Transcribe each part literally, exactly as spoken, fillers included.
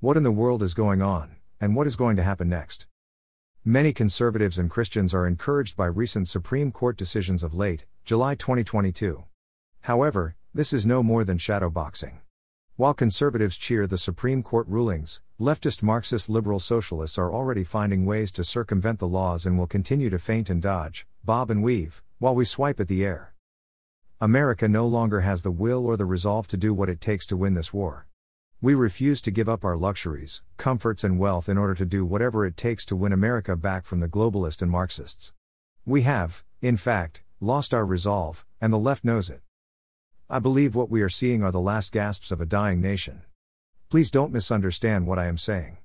What in the world is going on, and what is going to happen next? Many conservatives and Christians are encouraged by recent Supreme Court decisions of late, July twenty twenty-two. However, this is no more than shadowboxing. While conservatives cheer the Supreme Court rulings, leftist Marxist liberal socialists are already finding ways to circumvent the laws and will continue to feint and dodge, bob and weave, while we swipe at the air. America no longer has the will or the resolve to do what it takes to win this war. We refuse to give up our luxuries, comforts and wealth in order to do whatever it takes to win America back from the globalists and Marxists. We have, in fact, lost our resolve, and the left knows it. I believe what we are seeing are the last gasps of a dying nation. Please don't misunderstand what I am saying.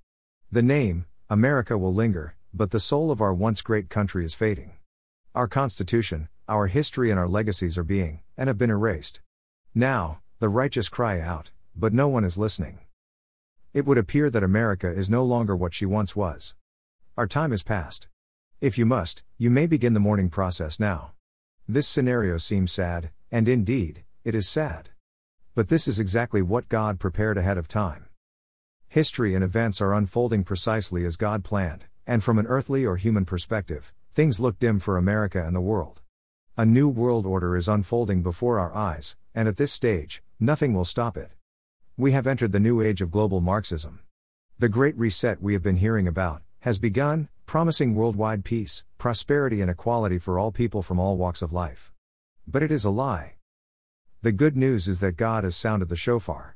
The name, America, will linger, but the soul of our once great country is fading. Our Constitution, our history and our legacies are being, and have been erased. Now, the righteous cry out, but no one is listening. It would appear that America is no longer what she once was. Our time is past. If you must, you may begin the mourning process now. This scenario seems sad, and indeed, it is sad. But this is exactly what God prepared ahead of time. History and events are unfolding precisely as God planned, and from an earthly or human perspective, things look dim for America and the world. A new world order is unfolding before our eyes, and at this stage, nothing will stop it. We have entered the new age of global Marxism. The Great Reset we have been hearing about has begun, promising worldwide peace, prosperity and equality for all people from all walks of life. But it is a lie. The good news is that God has sounded the shofar.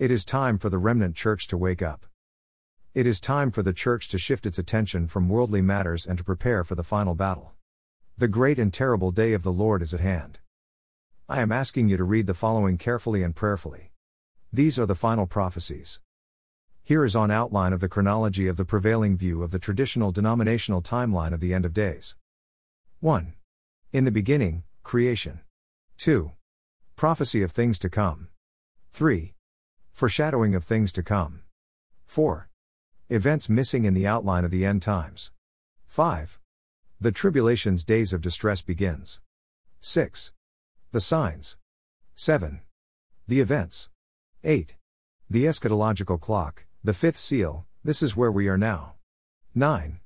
It is time for the remnant church to wake up. It is time for the church to shift its attention from worldly matters and to prepare for the final battle. The great and terrible day of the Lord is at hand. I am asking you to read the following carefully and prayerfully. These are the final prophecies. Here is an outline of the chronology of the prevailing view of the traditional denominational timeline of the end of days. one. In the beginning, creation. two. Prophecy of things to come. three. Foreshadowing of things to come. four. Events missing in the outline of the end times. five. The tribulation's days of distress begins. six. The signs. seven. The events. eight. The eschatological clock, the fifth seal, this is where we are now. nine.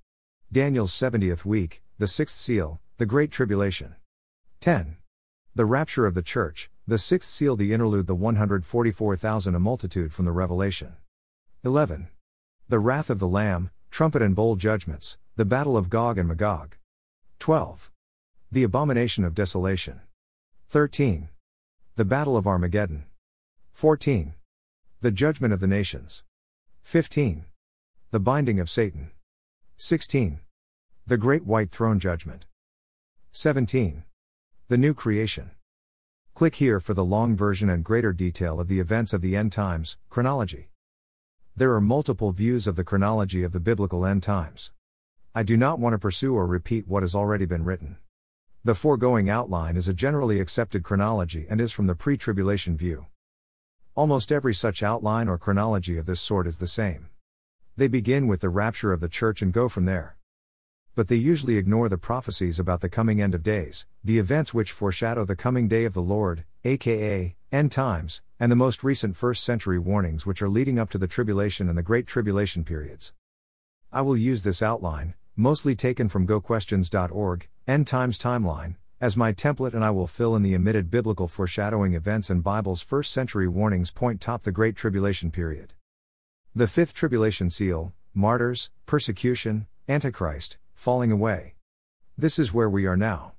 Daniel's seventieth week, the sixth seal, the Great Tribulation. ten. The rapture of the church, the sixth seal, the interlude, the one hundred forty-four thousand, a multitude from the Revelation. eleven. The wrath of the Lamb, trumpet and bowl judgments, the battle of Gog and Magog. twelve. The abomination of desolation. thirteen. The battle of Armageddon. fourteen. The judgment of the nations. fifteen. The binding of Satan. sixteen. The great white throne judgment. seventeen. The new creation. Click here for the long version and greater detail of the events of the end times, chronology. There are multiple views of the chronology of the biblical end times. I do not want to pursue or repeat what has already been written. The foregoing outline is a generally accepted chronology and is from the pre-tribulation view. Almost every such outline or chronology of this sort is the same. They begin with the rapture of the church and go from there. But they usually ignore the prophecies about the coming end of days, the events which foreshadow the coming day of the Lord, aka end times, and the most recent first century warnings which are leading up to the tribulation and the great tribulation periods. I will use this outline, mostly taken from go questions dot org, end times timeline, as my template, and I will fill in the omitted biblical foreshadowing events and Bible's first century warnings point top the Great Tribulation period. The fifth tribulation seal, martyrs, persecution, Antichrist, falling away. This is where we are now.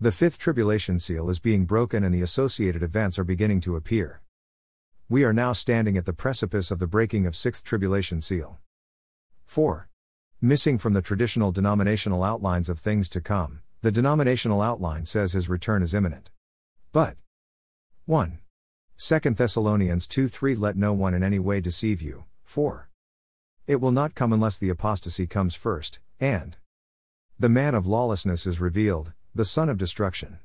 The fifth tribulation seal is being broken and the associated events are beginning to appear. We are now standing at the precipice of the breaking of sixth tribulation seal. four. Missing from the traditional denominational outlines of things to come. The denominational outline says his return is imminent. But one. Second Thessalonians two three, let no one in any way deceive you, four. It will not come unless the apostasy comes first, and the man of lawlessness is revealed, the son of destruction.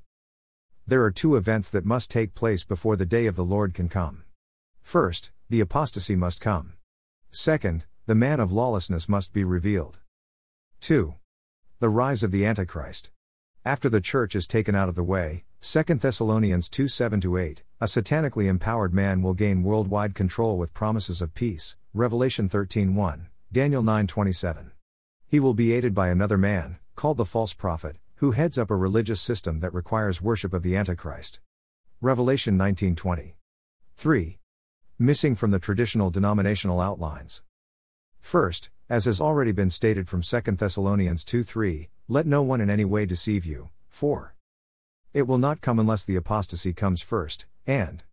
There are two events that must take place before the day of the Lord can come. First, the apostasy must come. Second, the man of lawlessness must be revealed. two. The rise of the Antichrist. After the church is taken out of the way, Second Thessalonians two seven to eight, a satanically empowered man will gain worldwide control with promises of peace, Revelation thirteen one, Daniel nine twenty-seven. He will be aided by another man, called the false prophet, who heads up a religious system that requires worship of the Antichrist. Revelation nineteen twenty. three. Missing from the traditional denominational outlines. First, as has already been stated from Second Thessalonians two three, let no one in any way deceive you. four. It will not come unless the apostasy comes first, and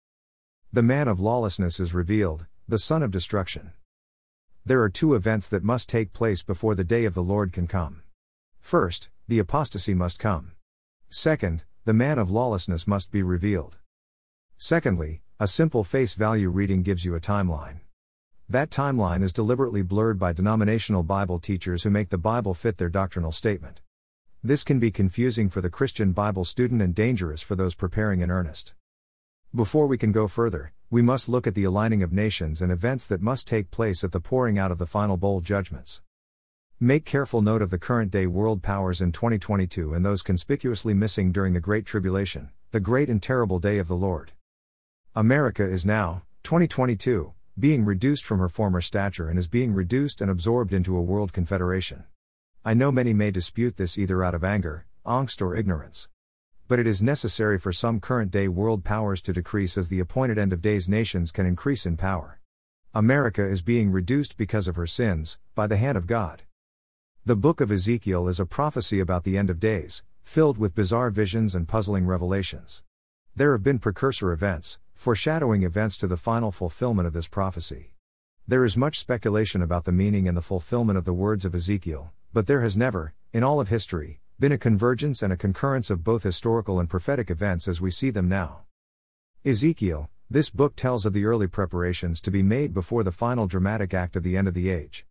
the man of lawlessness is revealed, the son of destruction. There are two events that must take place before the day of the Lord can come. First, the apostasy must come. Second, the man of lawlessness must be revealed. Secondly, a simple face value reading gives you a timeline. That timeline is deliberately blurred by denominational Bible teachers who make the Bible fit their doctrinal statement. This can be confusing for the Christian Bible student and dangerous for those preparing in earnest. Before we can go further, we must look at the aligning of nations and events that must take place at the pouring out of the final bowl judgments. Make careful note of the current-day world powers in twenty twenty-two and those conspicuously missing during the Great Tribulation, the great and terrible day of the Lord. America is now, twenty twenty-two, being reduced from her former stature and is being reduced and absorbed into a world confederation. I know many may dispute this either out of anger, angst or ignorance. But it is necessary for some current-day world powers to decrease as the appointed end of days nations can increase in power. America is being reduced because of her sins, by the hand of God. The book of Ezekiel is a prophecy about the end of days, filled with bizarre visions and puzzling revelations. There have been precursor events, foreshadowing events to the final fulfillment of this prophecy. There is much speculation about the meaning and the fulfillment of the words of Ezekiel, but there has never, in all of history, been a convergence and a concurrence of both historical and prophetic events as we see them now. Ezekiel, this book tells of the early preparations to be made before the final dramatic act of the end of the age.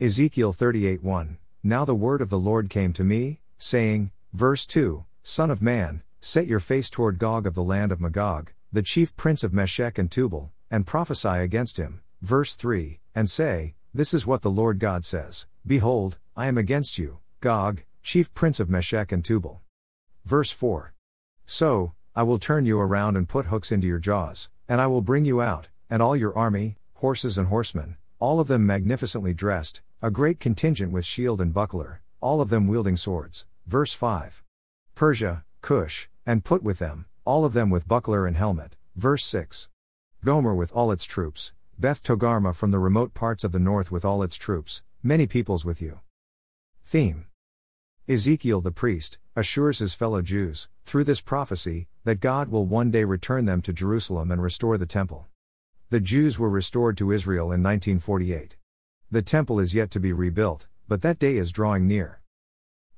Ezekiel thirty-eight one, now the word of the Lord came to me, saying, verse two, Son of man, set your face toward Gog of the land of Magog, the chief prince of Meshech and Tubal, and prophesy against him, verse three, and say, this is what the Lord God says, behold, I am against you, Gog, chief prince of Meshech and Tubal. Verse four. So, I will turn you around and put hooks into your jaws, and I will bring you out, and all your army, horses and horsemen, all of them magnificently dressed, a great contingent with shield and buckler, all of them wielding swords, verse five. Persia, Cush, and Put with them, all of them with buckler and helmet, verse six. Gomer with all its troops, Beth Togarma from the remote parts of the north with all its troops, many peoples with you. Theme. Ezekiel the priest assures his fellow Jews, through this prophecy, that God will one day return them to Jerusalem and restore the temple. The Jews were restored to Israel in nineteen forty-eight. The temple is yet to be rebuilt, but that day is drawing near.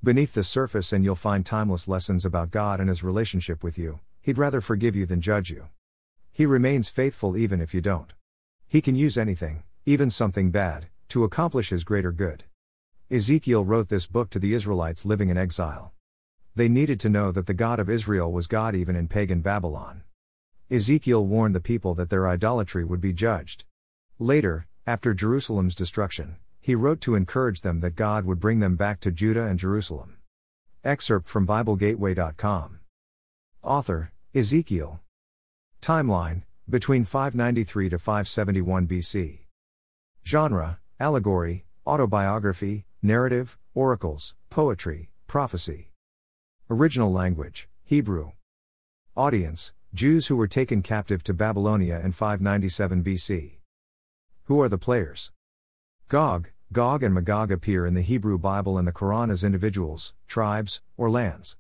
Beneath the surface and you'll find timeless lessons about God and His relationship with you. He'd rather forgive you than judge you. He remains faithful even if you don't. He can use anything, even something bad, to accomplish His greater good. Ezekiel wrote this book to the Israelites living in exile. They needed to know that the God of Israel was God even in pagan Babylon. Ezekiel warned the people that their idolatry would be judged. Later, after Jerusalem's destruction, he wrote to encourage them that God would bring them back to Judah and Jerusalem. Excerpt from Bible Gateway dot com. Author, Ezekiel. Timeline, between five ninety-three to five seventy-one B C. Genre, allegory, autobiography, narrative, oracles, poetry, prophecy. Original language, Hebrew. Audience, Jews who were taken captive to Babylonia in five ninety-seven B C. Who are the players? Gog, Gog and Magog appear in the Hebrew Bible and the Quran as individuals, tribes, or lands.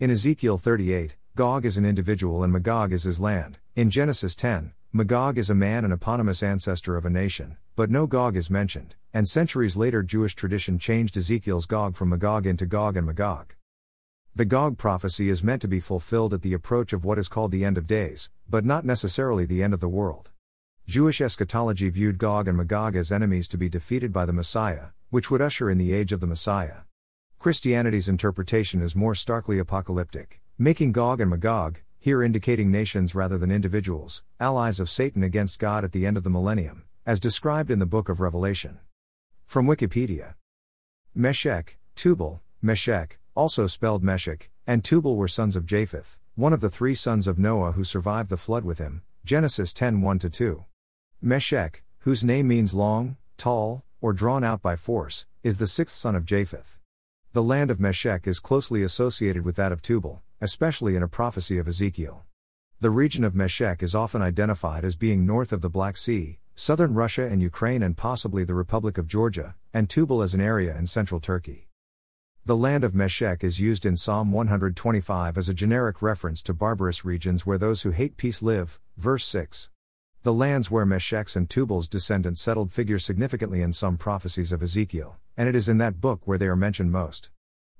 In Ezekiel thirty-eight, Gog is an individual and Magog is his land. In Genesis ten, Magog is a man and eponymous ancestor of a nation, but no Gog is mentioned, and centuries later Jewish tradition changed Ezekiel's Gog from Magog into Gog and Magog. The Gog prophecy is meant to be fulfilled at the approach of what is called the end of days, but not necessarily the end of the world. Jewish eschatology viewed Gog and Magog as enemies to be defeated by the Messiah, which would usher in the age of the Messiah. Christianity's interpretation is more starkly apocalyptic, making Gog and Magog, here indicating nations rather than individuals, allies of Satan against God at the end of the millennium, as described in the book of Revelation. From Wikipedia. Meshech, Tubal, Meshech, also spelled Meshech, and Tubal were sons of Japheth, one of the three sons of Noah who survived the flood with him, Genesis ten one to two. Meshech, whose name means long, tall, or drawn out by force, is the sixth son of Japheth. The land of Meshech is closely associated with that of Tubal, especially in a prophecy of Ezekiel. The region of Meshech is often identified as being north of the Black Sea, southern Russia and Ukraine and possibly the Republic of Georgia, and Tubal as an area in central Turkey. The land of Meshech is used in Psalm one twenty-five as a generic reference to barbarous regions where those who hate peace live, verse six. The lands where Meshech's and Tubal's descendants settled figure significantly in some prophecies of Ezekiel, and it is in that book where they are mentioned most.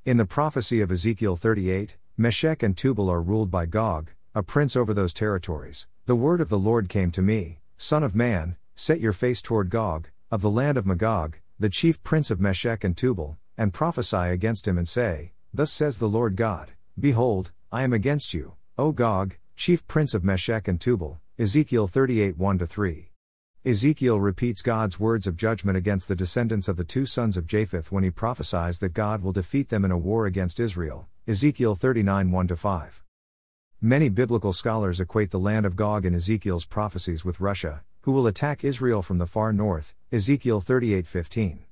In the prophecy of Ezekiel thirty-eight, Meshech and Tubal are ruled by Gog, a prince over those territories. The word of the Lord came to me, Son of man, set your face toward Gog, of the land of Magog, the chief prince of Meshech and Tubal, and prophesy against him and say, Thus says the Lord God, Behold, I am against you, O Gog, chief prince of Meshech and Tubal, Ezekiel thirty-eight one to three. Ezekiel repeats God's words of judgment against the descendants of the two sons of Japheth when he prophesies that God will defeat them in a war against Israel, Ezekiel thirty-nine one to five. Many biblical scholars equate the land of Gog in Ezekiel's prophecies with Russia, who will attack Israel from the far north, Ezekiel thirty-eight fifteen.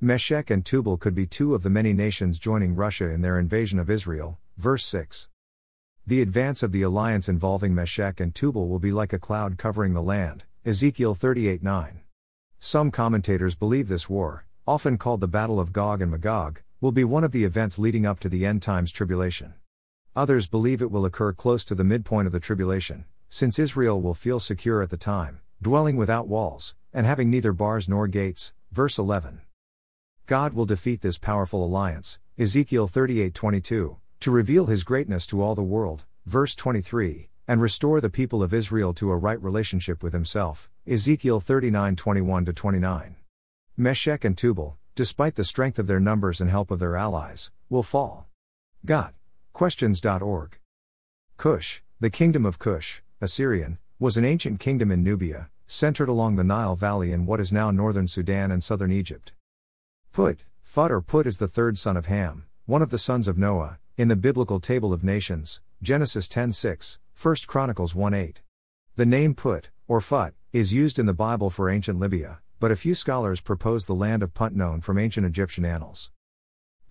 Meshech and Tubal could be two of the many nations joining Russia in their invasion of Israel, verse six. The advance of the alliance involving Meshech and Tubal will be like a cloud covering the land, Ezekiel thirty-eight nine. Some commentators believe this war, often called the Battle of Gog and Magog, will be one of the events leading up to the end times tribulation. Others believe it will occur close to the midpoint of the tribulation, since Israel will feel secure at the time, dwelling without walls, and having neither bars nor gates, verse eleven. God will defeat this powerful alliance, Ezekiel thirty-eight twenty-two, to reveal his greatness to all the world, verse twenty-three, and restore the people of Israel to a right relationship with himself, Ezekiel thirty-nine twenty-one to twenty-nine. Meshech and Tubal, despite the strength of their numbers and help of their allies, will fall. Got questions dot org. Cush, the kingdom of Cush, Assyrian, was an ancient kingdom in Nubia, centered along the Nile Valley in what is now northern Sudan and southern Egypt. Put, Phut or Put is the third son of Ham, one of the sons of Noah, in the biblical table of nations, Genesis ten six, First Chronicles one eight. The name Put, or Phut, is used in the Bible for ancient Libya, but a few scholars propose the land of Put known from ancient Egyptian annals.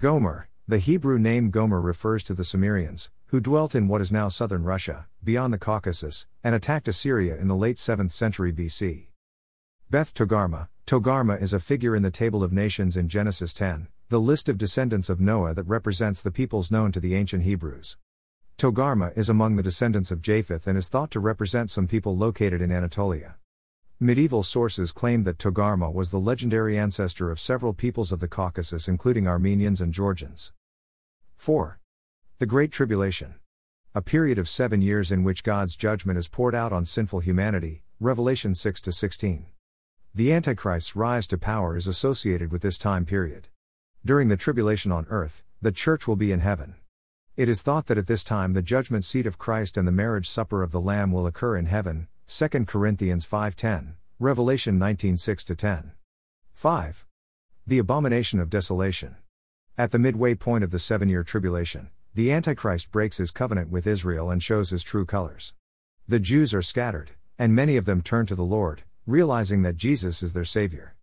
Gomer, the Hebrew name Gomer refers to the Sumerians, who dwelt in what is now southern Russia, beyond the Caucasus, and attacked Assyria in the late seventh century B C. Beth Togarma, Togarma is a figure in the Table of Nations in Genesis ten, the list of descendants of Noah that represents the peoples known to the ancient Hebrews. Togarma is among the descendants of Japheth and is thought to represent some people located in Anatolia. Medieval sources claim that Togarma was the legendary ancestor of several peoples of the Caucasus including Armenians and Georgians. four. The Great Tribulation. A period of seven years in which God's judgment is poured out on sinful humanity, Revelation six to sixteen. The Antichrist's rise to power is associated with this time period. During the tribulation on earth, the church will be in heaven. It is thought that at this time the judgment seat of Christ and the marriage supper of the Lamb will occur in heaven, Second Corinthians five ten, Revelation nineteen six to ten. five. The abomination of desolation. At the midway point of the seven-year tribulation, the Antichrist breaks his covenant with Israel and shows his true colors. The Jews are scattered, and many of them turn to the Lord, realizing that Jesus is their Savior.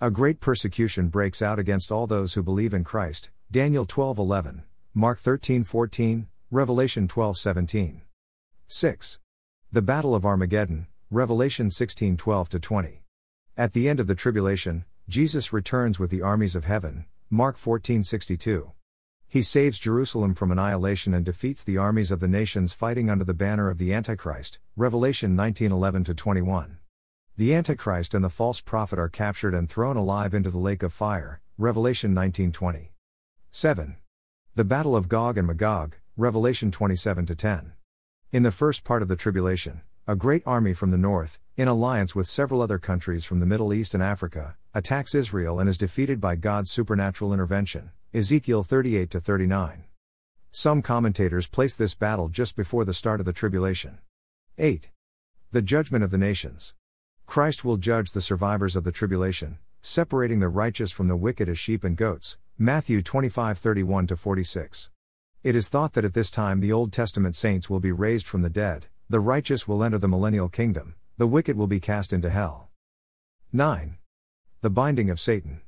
A great persecution breaks out against all those who believe in Christ, Daniel twelve eleven, Mark thirteen fourteen, Revelation twelve seventeen. six. The Battle of Armageddon, Revelation sixteen twelve to twenty. At the end of the tribulation, Jesus returns with the armies of heaven, Mark fourteen sixty-two. He saves Jerusalem from annihilation and defeats the armies of the nations fighting under the banner of the Antichrist, Revelation nineteen eleven to twenty-one. The Antichrist and the false prophet are captured and thrown alive into the lake of fire, Revelation nineteen twenty. seven. The Battle of Gog and Magog, Revelation twenty-seven to ten. In the first part of the tribulation, a great army from the north, in alliance with several other countries from the Middle East and Africa, attacks Israel and is defeated by God's supernatural intervention, Ezekiel thirty-eight to thirty-nine. Some commentators place this battle just before the start of the tribulation. eight. The Judgment of the Nations. Christ will judge the survivors of the tribulation, separating the righteous from the wicked as sheep and goats, Matthew twenty-five thirty-one to forty-six. It is thought that at this time the Old Testament saints will be raised from the dead, the righteous will enter the millennial kingdom, the wicked will be cast into hell. nine. The binding of Satan.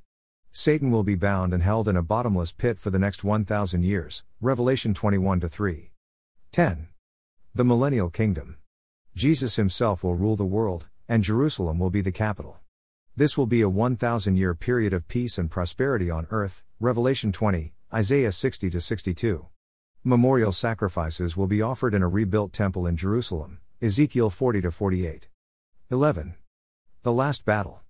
Satan will be bound and held in a bottomless pit for the next one thousand years, Revelation twenty-one to three. ten. The Millennial Kingdom. Jesus himself will rule the world, and Jerusalem will be the capital. This will be a one thousand year period of peace and prosperity on earth, Revelation twenty, Isaiah sixty to sixty-two. Memorial sacrifices will be offered in a rebuilt temple in Jerusalem, Ezekiel forty to forty-eight. eleven. The Last Battle.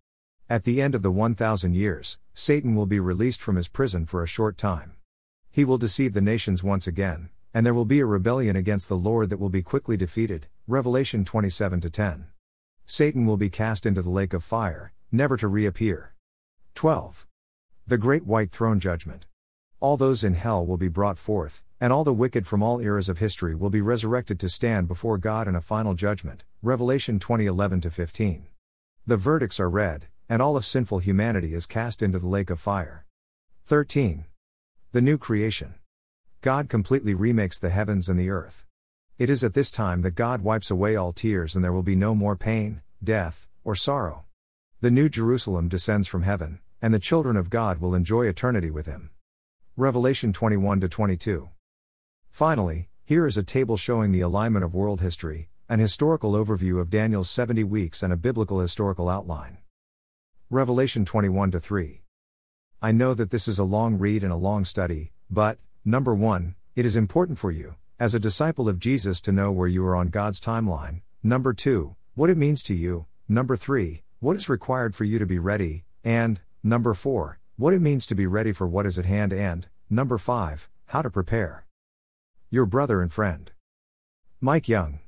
At the end of the one thousand years, Satan will be released from his prison for a short time. He will deceive the nations once again, and there will be a rebellion against the Lord that will be quickly defeated, Revelation twenty-seven to ten. Satan will be cast into the lake of fire, never to reappear. twelve. The Great White Throne Judgment. All those in hell will be brought forth, and all the wicked from all eras of history will be resurrected to stand before God in a final judgment, Revelation twenty eleven to fifteen. The verdicts are read, and all of sinful humanity is cast into the lake of fire. thirteen. The New Creation. God completely remakes the heavens and the earth. It is at this time that God wipes away all tears, and there will be no more pain, death, or sorrow. The New Jerusalem descends from heaven, and the children of God will enjoy eternity with him. Revelation twenty-one to twenty-two. Finally, here is a table showing the alignment of world history, an historical overview of Daniel's seventy weeks, and a biblical historical outline. Revelation twenty-one to three. I know that this is a long read and a long study, but, number one, it is important for you, as a disciple of Jesus, to know where you are on God's timeline, number two, what it means to you, number three, what is required for you to be ready, and, number four, what it means to be ready for what is at hand, and, number five, how to prepare. Your brother and friend, Mike Young.